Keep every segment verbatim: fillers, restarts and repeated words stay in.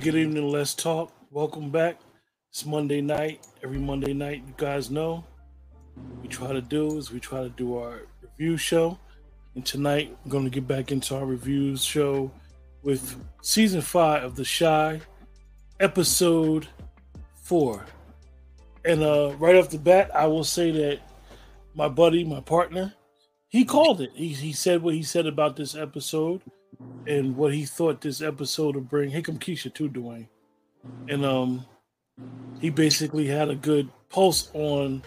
good evening. Let's talk. Welcome back. It's Monday night. Every Monday night, you guys know, we try to do is we try to do our review show. And tonight, we're going to get back into our reviews show with season five of The Chi, episode four. And uh, right off the bat, I will say that my buddy, my partner, he called it. He, he said what he said about this episode and what he thought this episode would bring. Here come Keisha too, Dwayne. And um, he basically had a good pulse on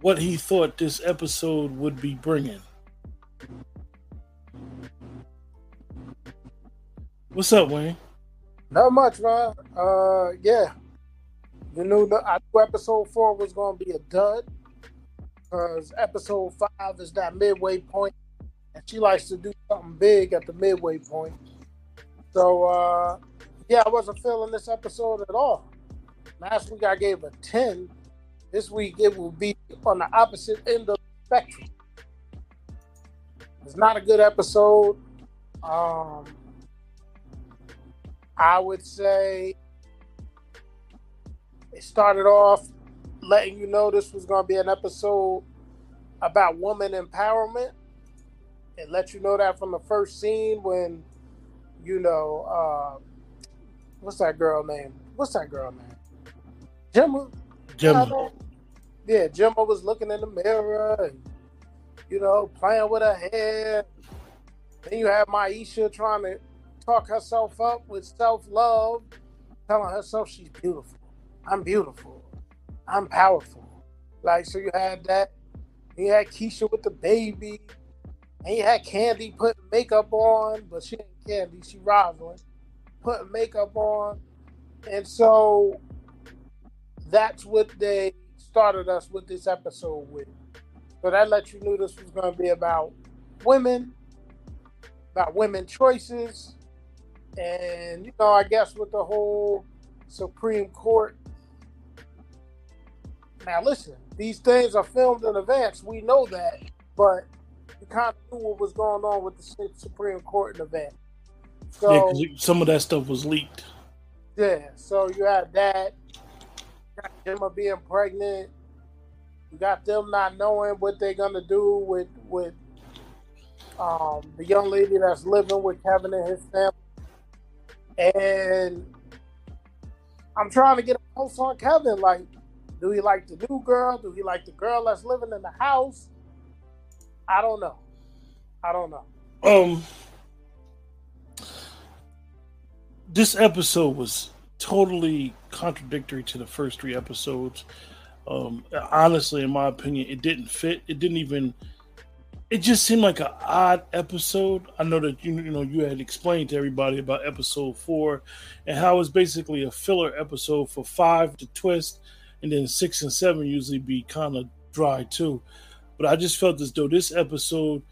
what he thought this episode would be bringing. What's up, Wayne? Not much, man. Uh, yeah. You knew the, I knew episode four was going to be a dud because episode five is that midway point, and she likes to do something big at the midway point. So, uh, yeah, I wasn't feeling this episode at all. Last week I gave a ten. This week it will be on the opposite end of the spectrum. It's not a good episode. Um, I would say it started off letting you know this was going to be an episode about woman empowerment. It let you know that from the first scene when, you know, uh, what's that girl name? What's that girl name? Gemma. Gemma. Yeah, Gemma was looking in the mirror and, you know, playing with her hair. Then you have Maisha trying to talk herself up with self-love, telling herself she's beautiful. I'm beautiful. I'm powerful. Like, so you had that. You had Keisha with the baby. And you had Candy putting makeup on, but she ain't Candy, she Rosalind. Putting makeup on. And so that's what they started us with this episode with. So that let you know this was going to be about women, about women choices. And, you know, I guess with the whole Supreme Court. Now, listen, these things are filmed in advance. We know that. But you kind of knew what was going on with the Supreme Court in advance. So, yeah, because some of that stuff was leaked. Yeah, so you had that. You got Gemma being pregnant. You got them not knowing what they're going to do with, with um, the young lady that's living with Kevin and his family. And I'm trying to get a pulse on Kevin. Like, do he like the new girl? Do he like the girl that's living in the house? I don't know. I don't know. Um, this episode was totally contradictory to the first three episodes. Um, honestly, in my opinion, it didn't fit. It didn't even... It just seemed like an odd episode. I know that you, you know you had explained to everybody about episode four and how it's basically a filler episode for five to twist, and then six and seven usually be kind of dry too. But I just felt as though this episode,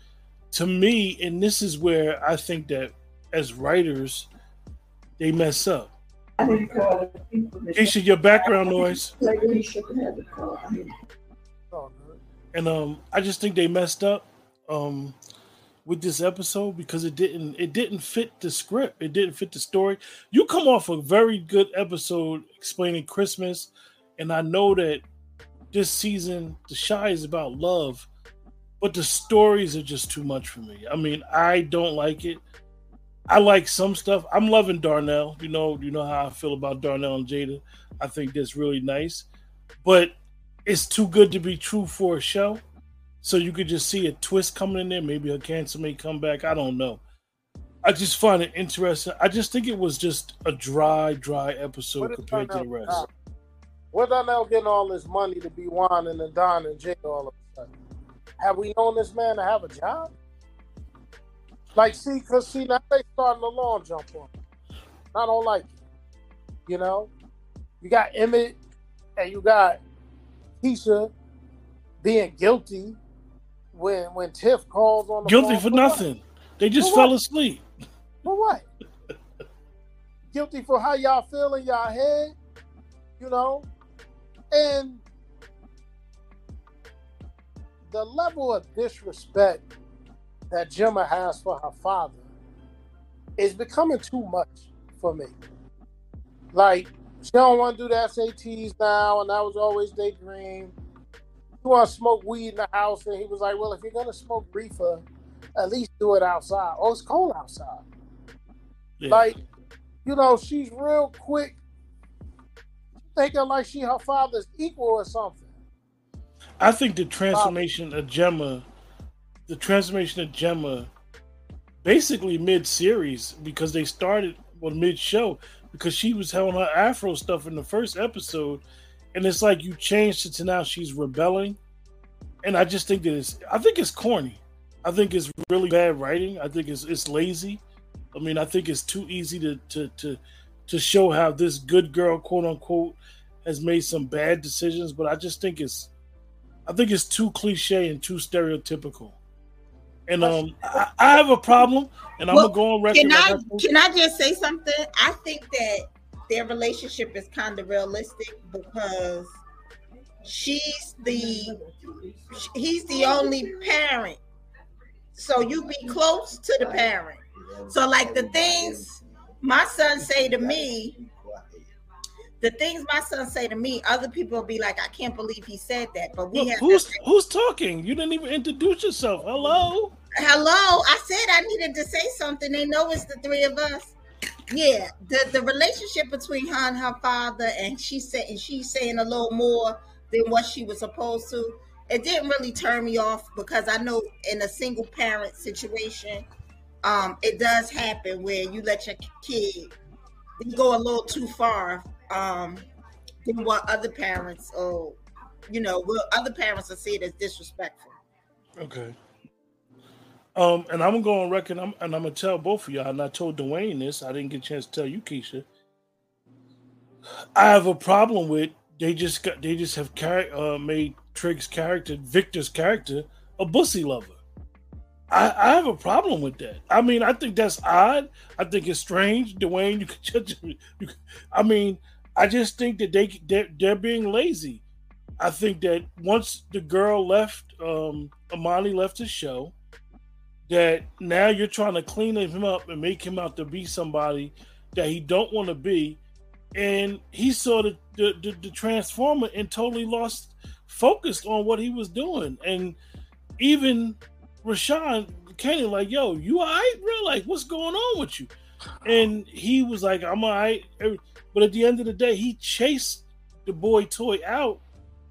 to me, and this is where I think that as writers, they mess up. I didn't call it. Keisha, your background noise. Like we shouldn't have the call. I mean, oh, and um, I just think they messed up. Um, with this episode because it didn't it didn't fit the script. It didn't fit the story. You come off a very good episode explaining Christmas, and I know that this season The Chi is about love, but the stories are just too much for me. I mean, I don't like it. I like some stuff. I'm loving Darnell. You know, you know how I feel about Darnell and Jada. I think that's really nice, but it's too good to be true for a show. So you could just see a twist coming in there. Maybe her cancer may come back. I don't know. I just find it interesting. I just think it was just a dry, dry episode compared to the rest. Where Darnell getting all this money to be whining and dining in jail all of a sudden? Have we known this man to have a job? Like, see, because, see, now they starting a long jump on him. I don't like it. You know? You got Emmett and you got Keisha being guilty. When when Tiff calls on the guilty phone, for nothing, what? They just for fell what? Asleep. For what? Guilty for how y'all feel in y'all head, you know, and the level of disrespect that Gemma has for her father is becoming too much for me. Like, she don't want to do the S A Ts now, and that was always their dream. She want to smoke weed in the house, and he was like, well, if you're going to smoke reefer, at least do it outside. Oh, it's cold outside. Yeah. Like, you know, she's real quick thinking like she her father's equal or something. I think the transformation Father. of Gemma, the transformation of Gemma, basically mid-series, because they started well, mid-show, because she was having her Afro stuff in the first episode, and it's like you changed it to now she's rebelling, and I just think that it's, I think it's corny. I think it's really bad writing. I think it's it's lazy. I mean, I think it's too easy to to to, to show how this good girl, quote-unquote, has made some bad decisions, but I just think it's I think it's too cliche and too stereotypical. And um, I, I have a problem, and well, I'm going to go on record. Can I, can I just say something? I think that their relationship is kind of realistic because she's the, he's the only parent. So you be close to the parent. So like the things my son say to me, The things my son say to me, other people will be like, "I can't believe he said that." But we Look, have who's who's talking? You didn't even introduce yourself. Hello. Hello. I said I needed to say something. They know it's the three of us. Yeah. The the relationship between her and her father, and she said, and she's saying a little more than what she was supposed to. It didn't really turn me off because I know in a single parent situation, um, it does happen where you let your kid go a little too far. Um, than what other parents, or you know, will other parents will see it as disrespectful. Okay. Um, and I'm gonna go on record, and I'm, and I'm gonna tell both of y'all. And I told Dwayne this. I didn't get a chance to tell you, Keisha. I have a problem with they just got they just have char- uh, made Trig's character, Victor's character, a pussy lover. I, I have a problem with that. I mean, I think that's odd. I think it's strange. Dwayne, you can judge me. You can, I mean, I just think that they they're, they're being lazy. I think that once the girl left, um, Amani left the show, that now you're trying to clean him up and make him out to be somebody that he don't want to be. And he saw the the, the the Transformer and totally lost focus on what he was doing. And even Rashawn Kenny, like, yo, you all right, bro? Like, what's going on with you? And he was like, I'm all right. But at the end of the day, he chased the boy toy out,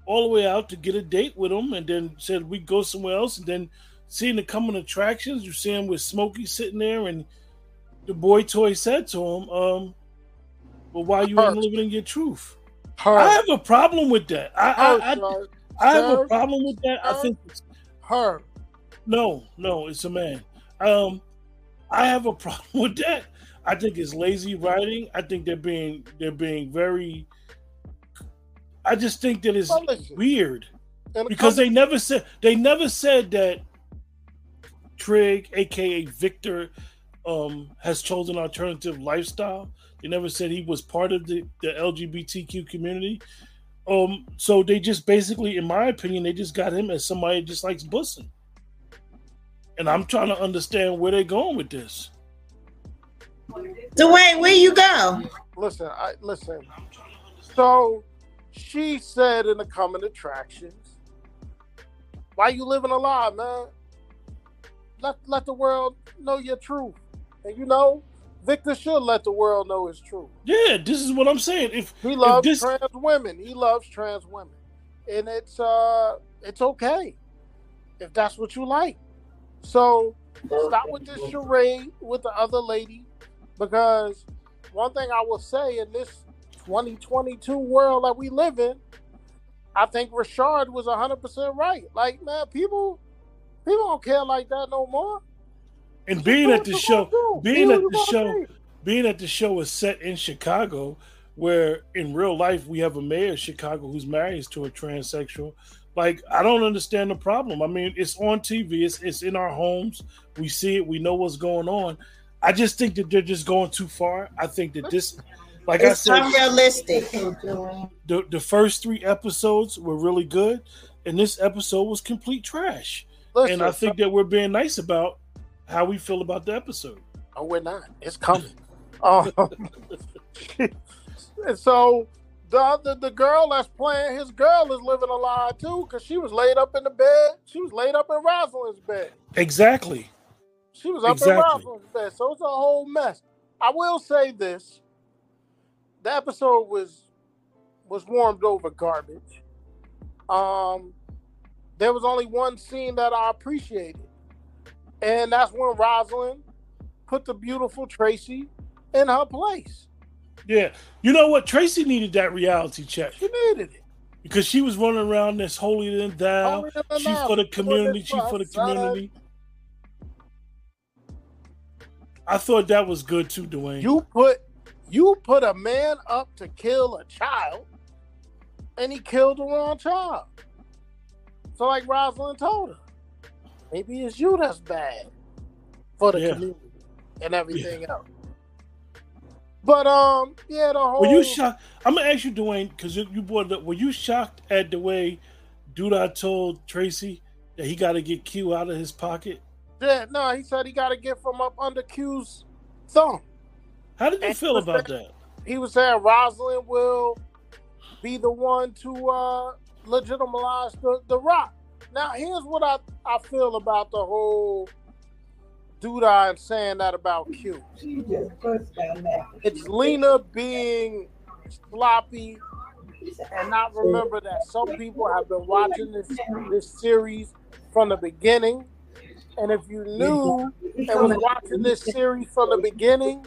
all the way out to get a date with him, and then said, we go somewhere else. And then seeing the coming attractions, you see him with Smokey sitting there, and the boy toy said to him, um, well, why you ain't living in your truth? Hurt. I have a problem with that. I, Hurt, I, I, I have a problem with that. Hurt. I think it's her. No, no, it's a man. Um, I have a problem with that. I think it's lazy writing. I think they're being they're being very. I just think that it's weird because they never said they never said that Trig, aka Victor, um, has chosen an alternative lifestyle. They never said he was part of the, the L G B T Q community. Um, so they just basically, in my opinion, they just got him as somebody that just likes bussing. And I'm trying to understand where they're going with this. Dwayne, where you go? Listen, I listen. So she said in the coming attractions, why you living a lie, man? Let let the world know your truth. And you know, Victor should let the world know his truth. Yeah, this is what I'm saying. If he loves if this... trans women, he loves trans women. And it's uh it's okay if that's what you like. So stop with this charade with the other lady, because one thing I will say in this twenty twenty-two world that we live in, I think Rashard was one hundred percent right. Like, man, people people don't care like that no more. And being at the show, being at the show, being at the show is set in Chicago, where in real life we have a mayor of Chicago who's married to a transsexual. Like, I don't understand the problem. I mean, it's on T V. It's it's in our homes. We see it. We know what's going on. I just think that they're just going too far. I think that this, like it's I said, unrealistic. The, the first three episodes were really good, and this episode was complete trash. Listen, and I think that we're being nice about how we feel about the episode. Oh, we're not. It's coming. um, And so the, the the girl that's playing his girl is living a lie too, because she was laid up in the bed. She was laid up in Rosalind's bed. Exactly. She was up exactly. in Rosalind's bed. So it's a whole mess. I will say this. The episode was was warmed over garbage. Um, there was only one scene that I appreciated. And that's when Rosalind put the beautiful Tracy in her place. Yeah. You know what? Tracy needed that reality check. She needed it. Because she was running around this holier than thou. Holier than she's now. for the community. She's for the community. I thought that was good too, Dwayne. You put you put a man up to kill a child, and he killed the wrong child. So like Rosalind told her, maybe it's you that's bad for the yeah. community and everything yeah. else. But um, yeah, the whole. Were you shocked? I'm gonna ask you, Dwayne, because you brought it up. Were you shocked at the way dude I told Tracy that he got to get Q out of his pocket? Yeah, no, he said he got to get from up under Q's thumb. How did you and feel about saying, that? He was saying Rosalind will be the one to uh, legitimize the, the rock. Now, here's what I, I feel about the whole dude I'm saying that about Q. It's Lena being sloppy, and I remember that some people have been watching this, this series from the beginning. And if you knew and was watching this series from the beginning,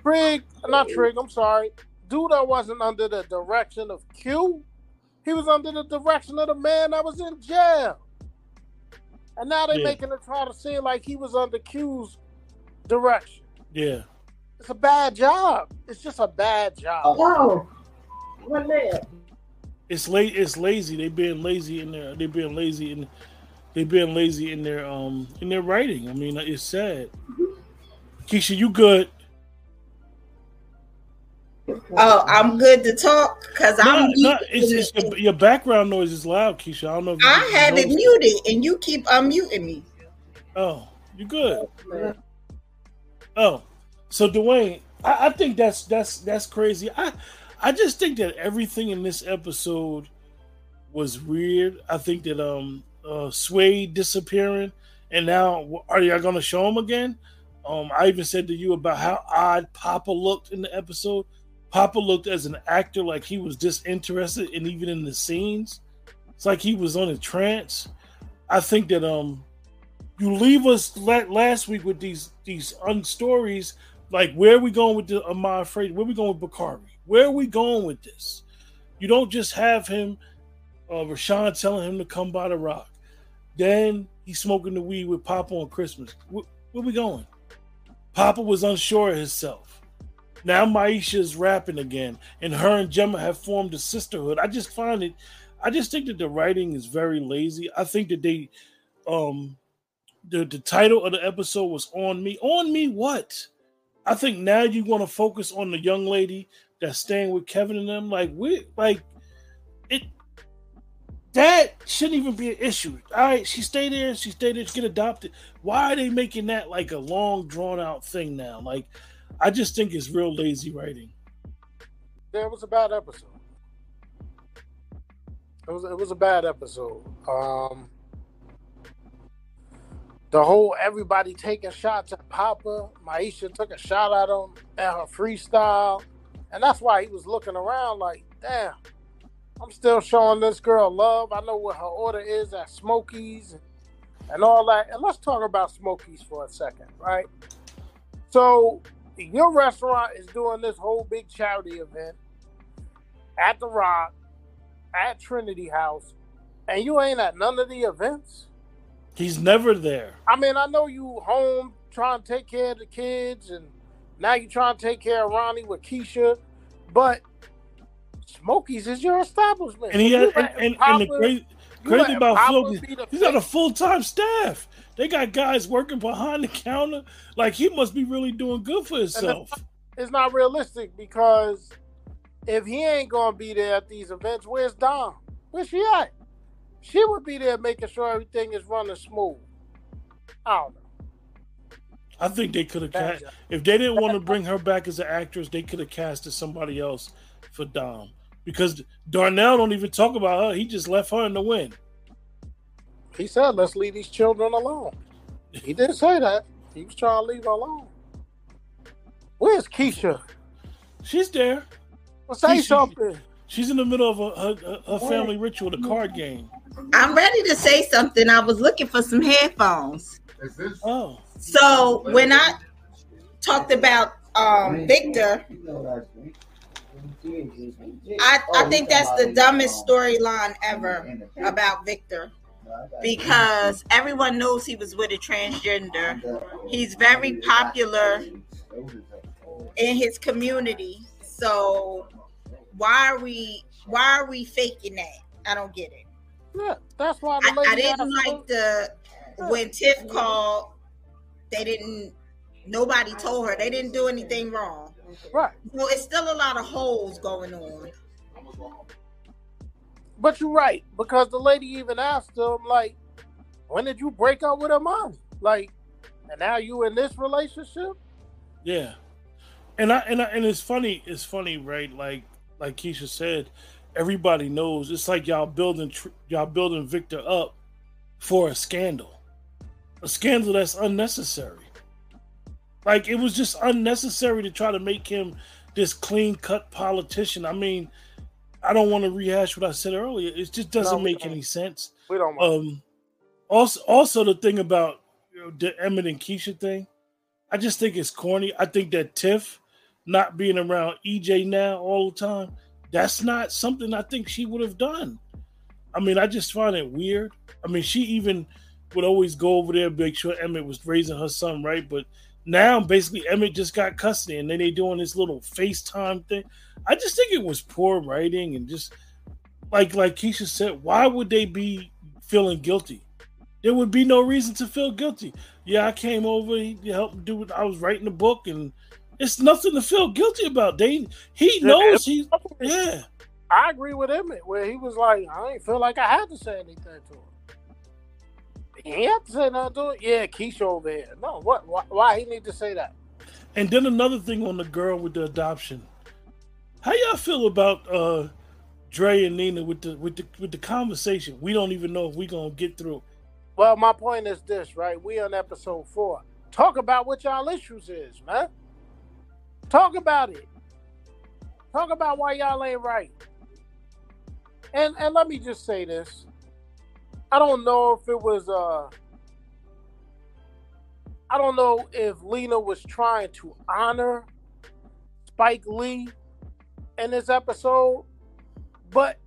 Trig, not Trig, I'm sorry, Duda wasn't under the direction of Q. He was under the direction of the man that was in jail. And now they're yeah. making it try to seem like he was under Q's direction. Yeah. It's a bad job. It's just a bad job. Oh, what man? It's late. It's lazy. They've been lazy in there. They've been lazy in They've been lazy in their um in their writing. I mean, it's sad. Keisha, you good? Oh, I'm good to talk because no, I'm. No, it's, it's your, your background noise is loud, Keisha. I don't know. If I you had it muted, and you keep unmuting me. Oh, you good? Oh, oh. So Dwayne, I, I think that's that's that's crazy. I I just think that everything in this episode was weird. I think that um. Uh, Sway disappearing, and now are y'all gonna show him again? Um, I even said to you about how odd Papa looked in the episode. Papa looked as an actor like he was disinterested, and even in the scenes, it's like he was on a trance. I think that um, you leave us last week with these these unstories. Like, where are we going with the Am I Afraid? Where are we going with Bakari? Where are we going with this? You don't just have him, uh, Rashawn telling him to come by the rock. Then he's smoking the weed with Papa on Christmas. Where, where we going? Papa was unsure of himself. Now Maisha is rapping again, and her and Gemma have formed a sisterhood. I just find it, I just think that the writing is very lazy. I think that they, um, the, the title of the episode was On Me. On me what? I think now you want to focus on the young lady that's staying with Kevin and them. Like, we, like, it, that shouldn't even be an issue. All right, she stayed there. She stayed there to get adopted. Why are they making that like a long, drawn-out thing now? Like, I just think it's real lazy writing. Yeah, it was a bad episode. It was it was a bad episode. Um, the whole everybody taking shots at Papa. Maisha took a shot at him at her freestyle, and that's why he was looking around like, damn. I'm still showing this girl love. I know what her order is at Smokey's and all that. And let's talk about Smokey's for a second, right? So your restaurant is doing this whole big charity event at The Rock, at Trinity House, and you ain't at none of the events? He's never there. I mean, I know you home trying to take care of the kids, and now you trying to take care of Ronnie with Keisha, but Smokey's is your establishment. And he had, and, and, Papa, and the crazy, crazy about Smokey's, he's got a full-time staff. They got guys working behind the counter. Like, he must be really doing good for himself. It's not, it's not realistic because if he ain't going to be there at these events, where's Dom? Where's she at? She would be there making sure everything is running smooth. I don't know. I think they could have cast, if they didn't want to bring her back as an actress, they could have casted somebody else for Dom, because Darnell don't even talk about her. He just left her in the wind. He said, "Let's leave these children alone." He didn't say that. He was trying to leave her alone. Where's Keisha? She's there. Well, say Keisha, something. She's in the middle of a, her, her family ritual, the card game. I'm ready to say something. I was looking for some headphones. Is this? Oh. So when I talked about um, Victor, I, I think that's the dumbest storyline ever about Victor, because everyone knows he was with a transgender. He's very popular in his community. So why are we why are we faking that? I don't get it. Yeah, that's why the I, I didn't like the when Tiff called. They didn't. Nobody told her. They didn't do anything wrong. Right. So it's still a lot of holes going on. But you're right, because the lady even asked him, like, "When did you break up with her mom? Like, and now you in this relationship?" Yeah. And I and I, and it's funny. It's funny, right? Like like Keisha said, everybody knows. It's like y'all building y'all building Victor up for a scandal. A scandal that's unnecessary. Like, it was just unnecessary to try to make him this clean-cut politician. I mean, I don't want to rehash what I said earlier. It just doesn't no, make don't. any sense. We don't. Um, also, also the thing about you know, the Emmett and Keisha thing, I just think it's corny. I think that Tiff not being around E J now all the time, that's not something I think she would have done. I mean, I just find it weird. I mean, she even would always go over there and make sure Emmett was raising her son right, but now basically Emmett just got custody and then they doing this little FaceTime thing. I just think it was poor writing, and just like like Keisha said, why would they be feeling guilty? There would be no reason to feel guilty. Yeah, I came over, he helped do what I was writing the book, and it's nothing to feel guilty about. They he knows he's yeah. I agree with Emmett where he was like, I didn't feel like I had to say anything to him. He had to say nothing to it. Yeah, Keisha over here. No, what? Why, why he need to say that? And then another thing on the girl with the adoption. How y'all feel about uh, Dre and Nina with the with the with the conversation? We don't even know if we gonna get through. Well, my point is this, right? We on episode four. Talk about what y'all issues is, man. Talk about it. Talk about why y'all ain't right. And and let me just say this. I don't know if it was, uh, I don't know if Lena was trying to honor Spike Lee in this episode, but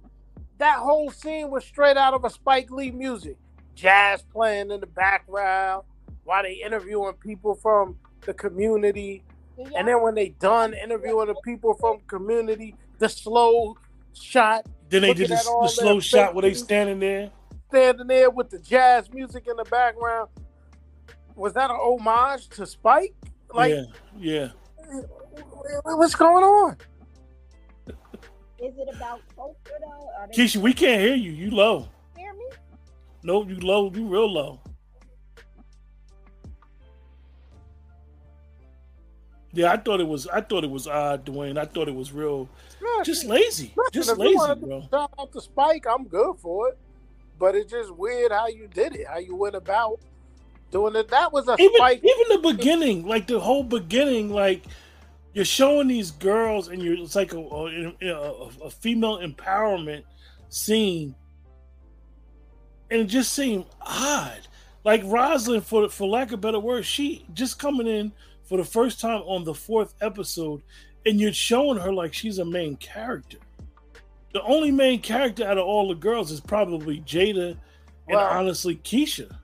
that whole scene was straight out of a Spike Lee music. Jazz playing in the background while they interviewing people from the community. Yeah. And then when they done interviewing the people from community, the slow shot. Then they did the, the slow shot where they standing there. Standing there with the jazz music in the background. Was that an homage to Spike? Like, yeah, yeah. What's going on? Is it about culture though? They- Keisha, we can't hear you. You low. Hear me? No, you low. You real low. Yeah, I thought it was. I thought it was odd, Dwayne. I thought it was real. Yeah, just lazy. Listen, just lazy, bro. Shout out to Spike. I'm good for it. But it's just weird how you did it, how you went about doing it. That was a even, Spike. Even the beginning, like the whole beginning, like you're showing these girls, and you're it's like a, a, a, a female empowerment scene, and it just seemed odd. Like Rosalind, for for lack of better word, she just coming in for the first time on the fourth episode, and you're showing her like she's a main character. The only main character out of all the girls is probably Jada and well, honestly Keisha.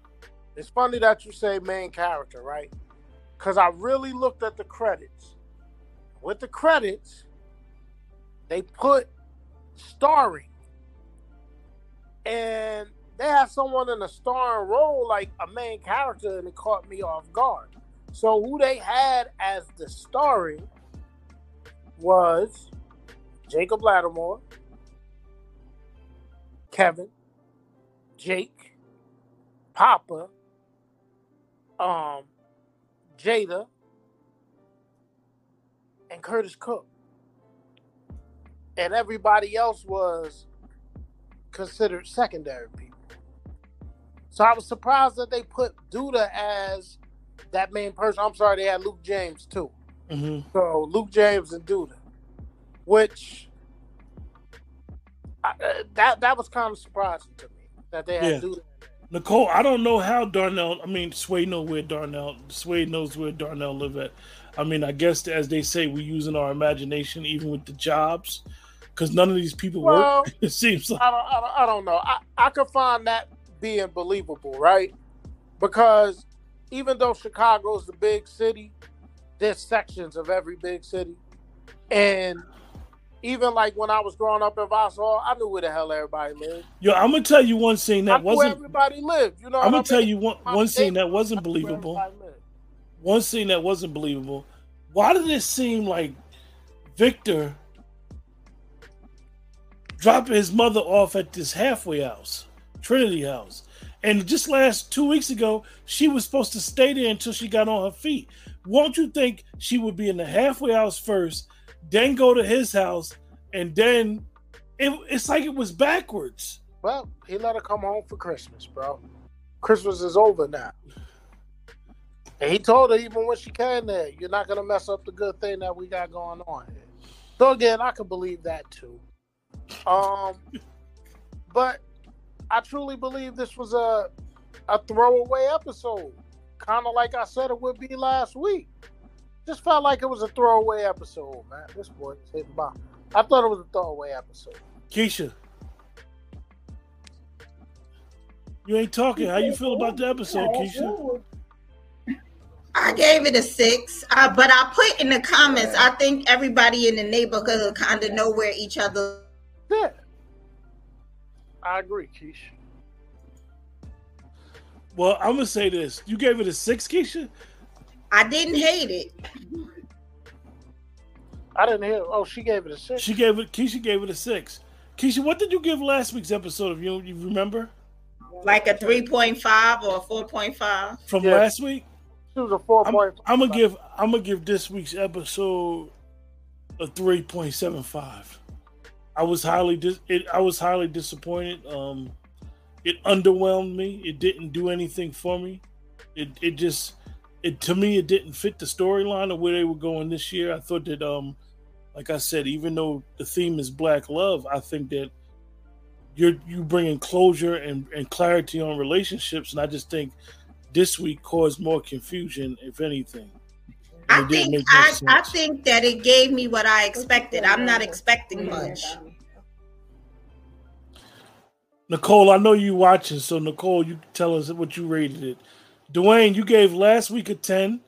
It's funny that you say main character, right? Because I really looked at the credits. With the credits, they put starring. And they have someone in a starring role like a main character, and it caught me off guard. So who they had as the starring was Jacob Lattimore, Kevin, Jake, Papa, um, Jada, and Curtis Cook. And everybody else was considered secondary people. So I was surprised that they put Duda as that main person. I'm sorry, they had Luke James too. Mm-hmm. So Luke James and Duda, which I, uh, that that was kind of surprising to me that they had yeah. Duda. Nicole, I don't know how Darnell. I mean, Sway knows where Darnell. Sway knows where Darnell live at. I mean, I guess as they say, we're using our imagination even with the jobs, because none of these people well, work. It seems like I don't. I don't, I don't know. I, I could find that being believable, right? Because even though Chicago's the big city, there's sections of every big city, and even like when I was growing up in Vauxhall, I knew where the hell everybody lived. Yo, I'm gonna tell you one scene that I wasn't. Where everybody lived, you know. I'm gonna tell you one one scene that wasn't believable. One scene that wasn't believable. Why did it seem like Victor dropping his mother off at this halfway house, Trinity House, and just last two weeks ago she was supposed to stay there until she got on her feet? Won't you think she would be in the halfway house first? Then go to his house, and then it, it's like it was backwards. Well, he let her come home for Christmas, bro. Christmas is over now. And he told her even when she came there, you're not going to mess up the good thing that we got going on here. So again, I can believe that too. Um, But I truly believe this was a, a throwaway episode. Kind of like I said it would be last week. Just felt like it was a throwaway episode, man. This boy is hitting by. I thought it was a throwaway episode. Keisha, you ain't talking. How you feel about the episode, Keisha? I gave it a six, uh, but I put in the comments, I think everybody in the neighborhood kind of know where each other. Yeah. I agree, Keisha. Well, I'm going to say this. You gave it a six, Keisha? I didn't hate it. I didn't hear it. Oh, she gave it a six. She gave it. Keisha gave it a six. Keisha, what did you give last week's episode? If you, you remember, like a three point five or a four point five from yeah. last week. It was a four point five. I'm gonna give. I'm gonna give this week's episode a three point seven five. I was highly. Dis- it, I was highly disappointed. Um, it underwhelmed me. It didn't do anything for me. It. It just. It, to me, it didn't fit the storyline of where they were going this year. I thought that, um, like I said, even though the theme is Black love, I think that you're you bringing closure and, and clarity on relationships, and I just think this week caused more confusion, if anything. I think I, I think that it gave me what I expected. I'm not expecting much. Nicole, I know you're watching, so Nicole, you tell us what you rated it. Dwayne, you gave last week a ten.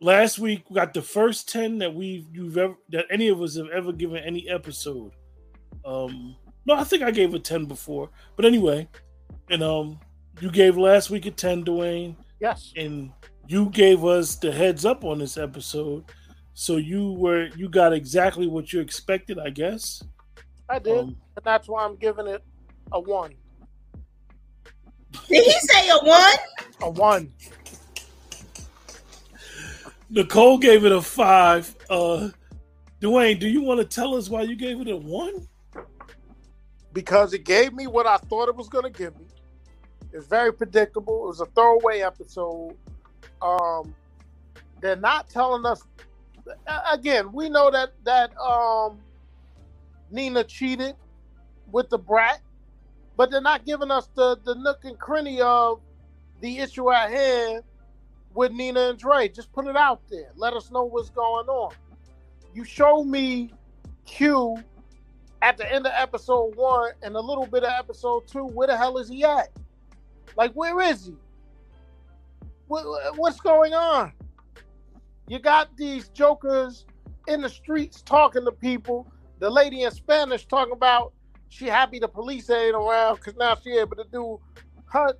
Last week we got the first ten that we've you've ever that any of us have ever given any episode. Um, no, I think I gave a ten before, but anyway, and um, you gave last week a ten, Dwayne. Yes. And you gave us the heads up on this episode, so you were you got exactly what you expected, I guess. I did, um, and that's why I'm giving it a one. Did he say a one? A one. Nicole gave it a five. Uh, Dwayne, do you want to tell us why you gave it a one? Because it gave me what I thought it was going to give me. It's very predictable. It was a throwaway episode. Um, they're not telling us. Again, we know that that um, Nina cheated with the brat. But they're not giving us the, the nook and cranny of the issue at hand with Nina and Dre. Just put it out there. Let us know what's going on. You show me Q at the end of episode one and a little bit of episode two. Where the hell is he at? Like, where is he? What, what's going on? You got these jokers in the streets talking to people. The lady in Spanish talking about she happy the police ain't around because now she able to do her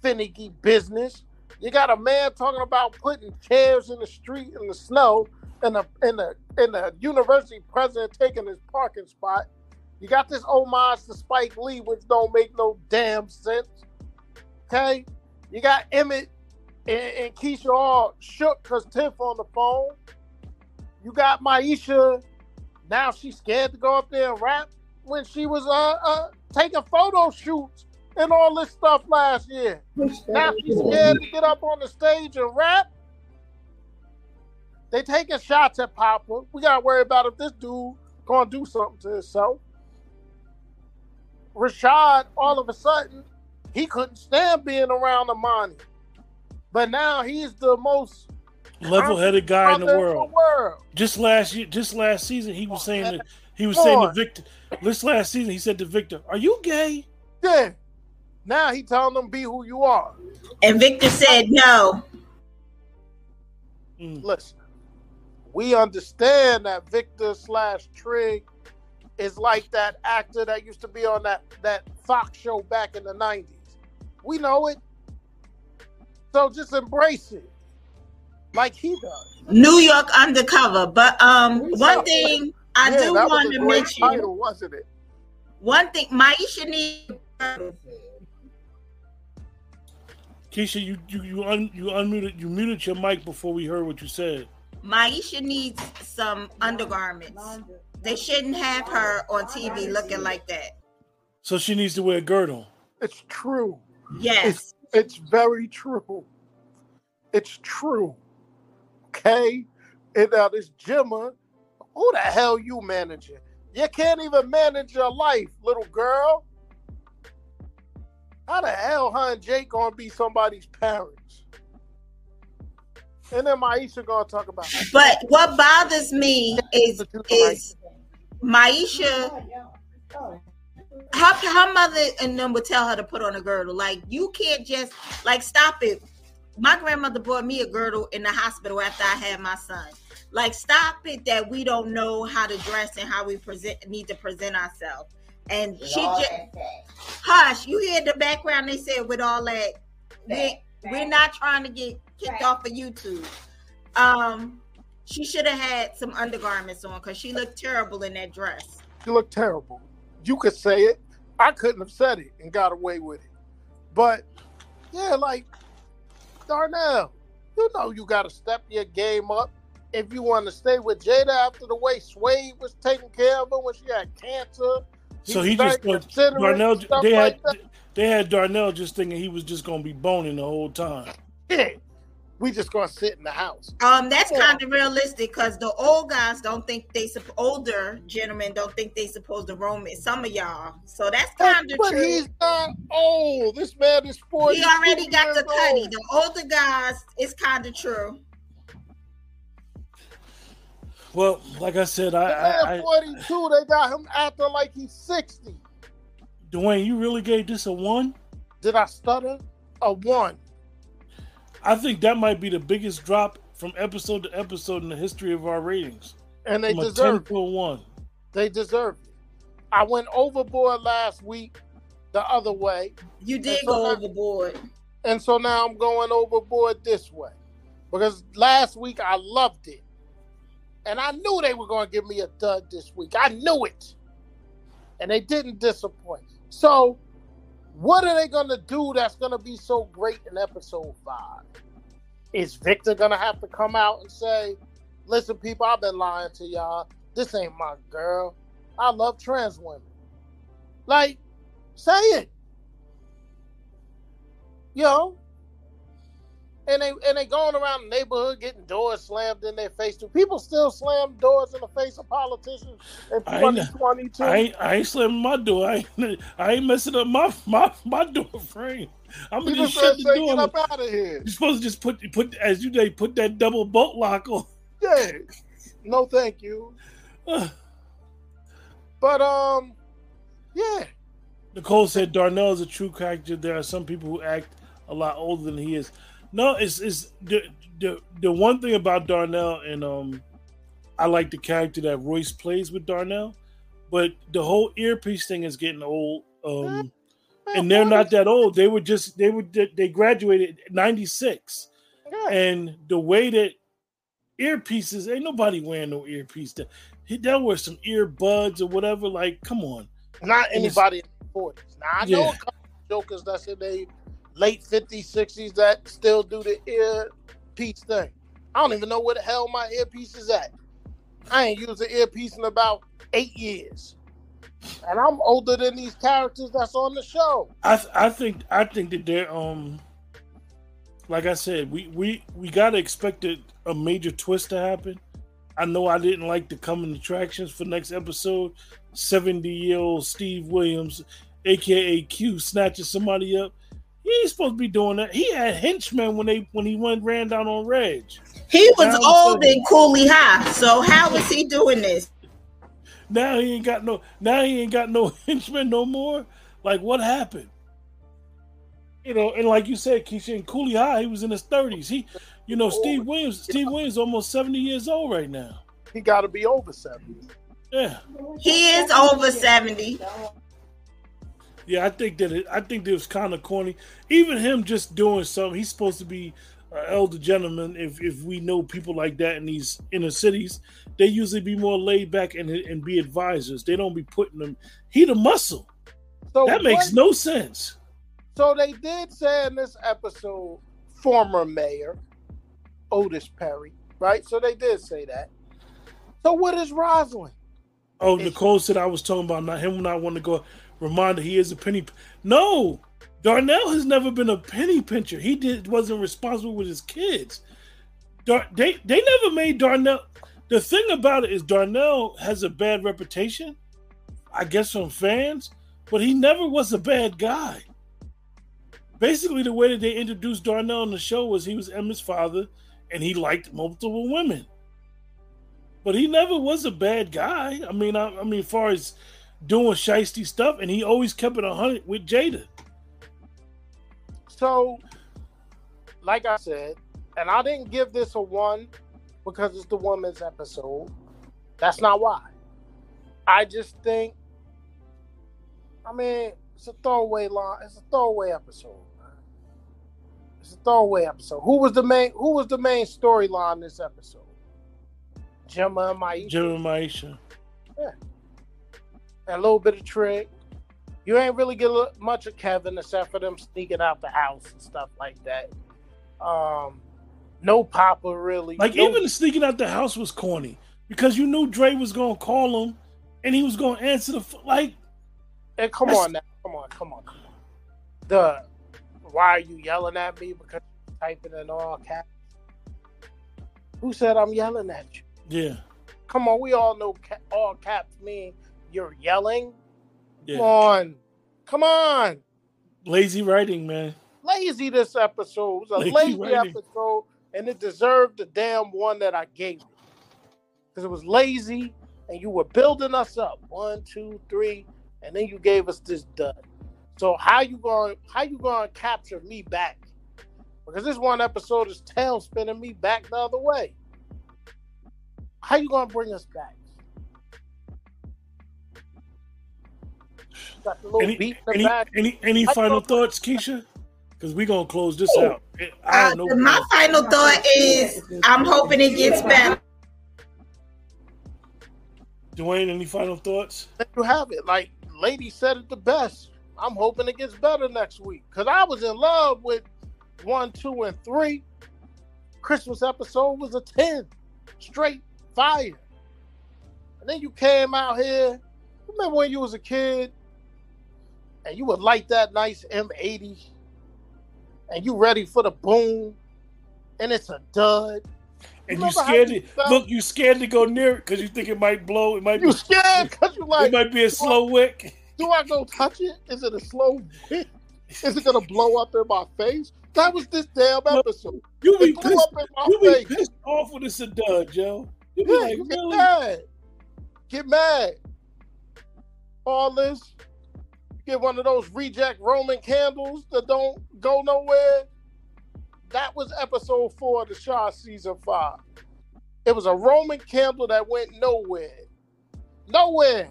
finicky business. You got a man talking about putting chairs in the street in the snow and a in the in the university president taking his parking spot. You got this homage to Spike Lee, which don't make no damn sense. Okay? You got Emmett and, and Keisha all shook because Tiff on the phone. You got Maisha. Now she's scared to go up there and rap when she was uh, uh taking photo shoots and all this stuff last year. Now she's scared to get up on the stage and rap. They taking shots at Papa. We gotta worry about if this dude gonna do something to himself. Rashad, all of a sudden, he couldn't stand being around Imani. But now he's the most level-headed guy in the world. world. Just last year, just last season, he was saying that he was saying to Victor. This last season, he said to Victor, "Are you gay?" Yeah. Now he telling them, "Be who you are." And Victor said, "No." Mm. Listen, we understand that Victor slash Trig is like that actor that used to be on that that Fox show back in the nineties. We know it, so just embrace it. Like he does. New York Undercover. But um, one thing I yeah, do want to mention, title, wasn't it? One thing, Maisha needs. Keisha, you you you un, you unmuted you muted your mic before we heard what you said. Maisha needs some undergarments. They shouldn't have her on T V looking like that. So she needs to wear a girdle. It's true. Yes, it's, it's very true. It's true. Okay, and now this Gemma, who the hell you managing? You can't even manage your life, little girl. How the hell her and Jake gonna be somebody's parents? And then Maisha gonna talk about it. But what bothers me is is Maisha, how her mother and them would tell her to put on a girdle. Like, you can't just, like, stop it. My grandmother bought me a girdle in the hospital after I had my son. Like, stop it that we don't know how to dress and how we present need to present ourselves. And with she just, hush, you hear the background, they said with all that, we, we're not trying to get kicked off of YouTube. Um, she should have had some undergarments on because she looked terrible in that dress. She looked terrible. You could say it. I couldn't have said it and got away with it. But, yeah, like, Darnell, you know you got to step your game up if you want to stay with Jada after the way Suede was taking care of her when she had cancer. So he just Darnell. They had like they had Darnell just thinking he was just gonna be boning the whole time. Yeah, we just gonna sit in the house. Um, that's yeah. kind of realistic because the old guys don't think they older gentlemen don't think they supposed to roam it. Some of y'all, so that's kind of true. But he's not old. This man is forty. He already got the cutty. The older guys, it's kind of true. Well, like I said, I at forty-two, they got him acting like he's sixty. Dwayne, you really gave this a one? Did I stutter? A one. I think that might be the biggest drop from episode to episode in the history of our ratings. And they deserve it. one. They deserve it. I went overboard last week the other way. You did go overboard. And so now I'm going overboard this way. Because last week I loved it. And I knew they were going to give me a dud this week. I knew it. And they didn't disappoint. So what are they going to do that's going to be so great in episode five? Is Victor going to have to come out and say, listen, people, I've been lying to y'all. This ain't my girl. I love trans women. Like, say it. You know? And they and they going around the neighborhood getting doors slammed in their face. Do people still slam doors in the face of politicians in twenty twenty-two? I ain't, I ain't slamming my door. I ain't, I ain't messing up my my, my door frame. I'm gonna just shut the door. Up out of here. You're supposed to just put put as you they put that double bolt lock on. Yeah. No, thank you. But um, yeah. Nicole said Darnell is a true character. There are some people who act a lot older than he is. No, it's it's the, the the one thing about Darnell, and um, I like the character that Royce plays with Darnell, but the whole earpiece thing is getting old. Um, and they're not that old. They were just they were they graduated in ninety-six, and the way that earpieces ain't nobody wearing no earpiece. That they'll wear some earbuds or whatever. Like, come on, not anybody in the forties. Now I know yeah. a couple of jokers that's in their late fifties, sixties that still do the earpiece thing. I don't even know where the hell my earpiece is at. I ain't used an earpiece in about eight years. And I'm older than these characters that's on the show. I I think I think that they're um like I said, we we, we gotta expect a, a major twist to happen. I know I didn't like the coming attractions for next episode. seventy-year-old Steve Williams, aka Q, snatching somebody up. He ain't supposed to be doing that. He had henchmen when they when he went ran down on Reg. He was old in Cooley High, so how is he doing this? Now he ain't got no. Now he ain't got no henchmen no more. Like what happened? You know, and like you said, Keisha, in Cooley High, he was in his thirties. He, you know, Steve Williams. Steve Williams almost seventy years old right now. He got to be over seventy. Yeah, he is over seventy. Yeah, I think that it, I think that it was kind of corny. Even him just doing something. He's supposed to be an elder gentleman. If if we know people like that in these inner cities, they usually be more laid back and and be advisors. They don't be putting them. He the muscle. So that makes what, no sense. So they did say in this episode, former mayor Otis Perry, right? So they did say that. So what is Rosalind? Oh, is Nicole she- said I was talking about not him. Not want to go. Reminder, he is a penny. P- no, Darnell has never been a penny pincher. He did wasn't responsible with his kids. Dar- they they never made Darnell. The thing about it is Darnell has a bad reputation, I guess from fans, but he never was a bad guy. Basically, the way that they introduced Darnell on the show was he was Emma's father, and he liked multiple women. But he never was a bad guy. I mean, I, I mean, as far as doing shiesty stuff, and he always kept it one hundred with Jada. So, like I said, and I didn't give this a one because it's the women's episode. That's not why. I just think, I mean, it's a throwaway line. It's a throwaway episode. It's a throwaway episode. Who was the main? Who was the main storyline this episode? Gemma and Maisha. Gemma and Maisha. Yeah. A little bit of trick. You ain't really get much of Kevin except for them sneaking out the house and stuff like that. Um, no Papa really. Like no- even the sneaking out the house was corny because you knew Dre was gonna call him and he was gonna answer the f- like. And come on now, come on, come on, come on. The why are you yelling at me because you're typing in all caps? Who said I'm yelling at you? Yeah. Come on, we all know ca- all caps mean. You're yelling? Yeah. Come on. Come on. Lazy writing, man. Lazy this episode. It was a lazy, lazy episode, and it deserved the damn one that I gave it. Because it was lazy, and you were building us up. One, two, three, and then you gave us this dud. So how you going how you going to capture me back? Because this one episode is tail spinning me back the other way. How you going to bring us back? Any, any, any any final thoughts, Keisha? Because we're going to close this out. I don't uh, know my final is. thought is I'm hoping it gets better. Dwayne, any final thoughts? You have it. Like, Lady said it the best. I'm hoping it gets better next week. Because I was in love with one, two, and three. Christmas episode was a ten. Straight fire. And then you came out here. Remember when you was a kid? And you would like that nice M eighty, and you ready for the boom, and it's a dud. And you, you scared it. Look, you scared to go near it because you think it might blow. It might. You be, scared because you like. It might be a slow I, wick. Do I go touch it? Is it a slow wick? Is it gonna blow up in my face? That was this damn episode. You be pissed. Up in my you face. Be pissed off when it's a dud, Joe. You be yeah, like, you get really? mad. Get mad. All this. Get one of those reject Roman candles that don't go nowhere. That was episode four of The Chi season five. It was a Roman candle that went nowhere. Nowhere.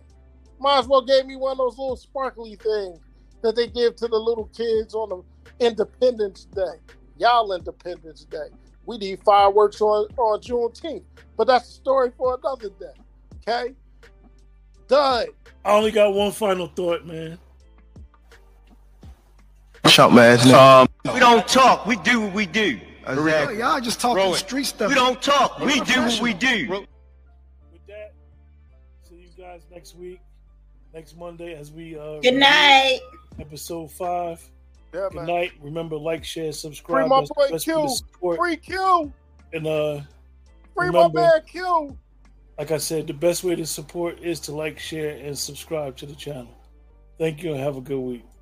Might as well gave me one of those little sparkly things that they give to the little kids on the Independence Day. Y'all Independence Day. We need fireworks on, on Juneteenth. But that's a story for another day. Okay? Done. I only got one final thought, man. Chump ass nigga. Um, we don't talk. We do what we do. Exactly. Y'all just talking street stuff. We don't talk. We do what we do. With that, see you guys next week, next Monday as we. Uh, Good night. Episode five. Yeah, Good man. night. Remember, like, share, subscribe. Free my boy That's Q. Free Q. And uh, free remember, my man Q. Like I said, the best way to support is to like, share, and subscribe to the channel. Thank you and have a good week.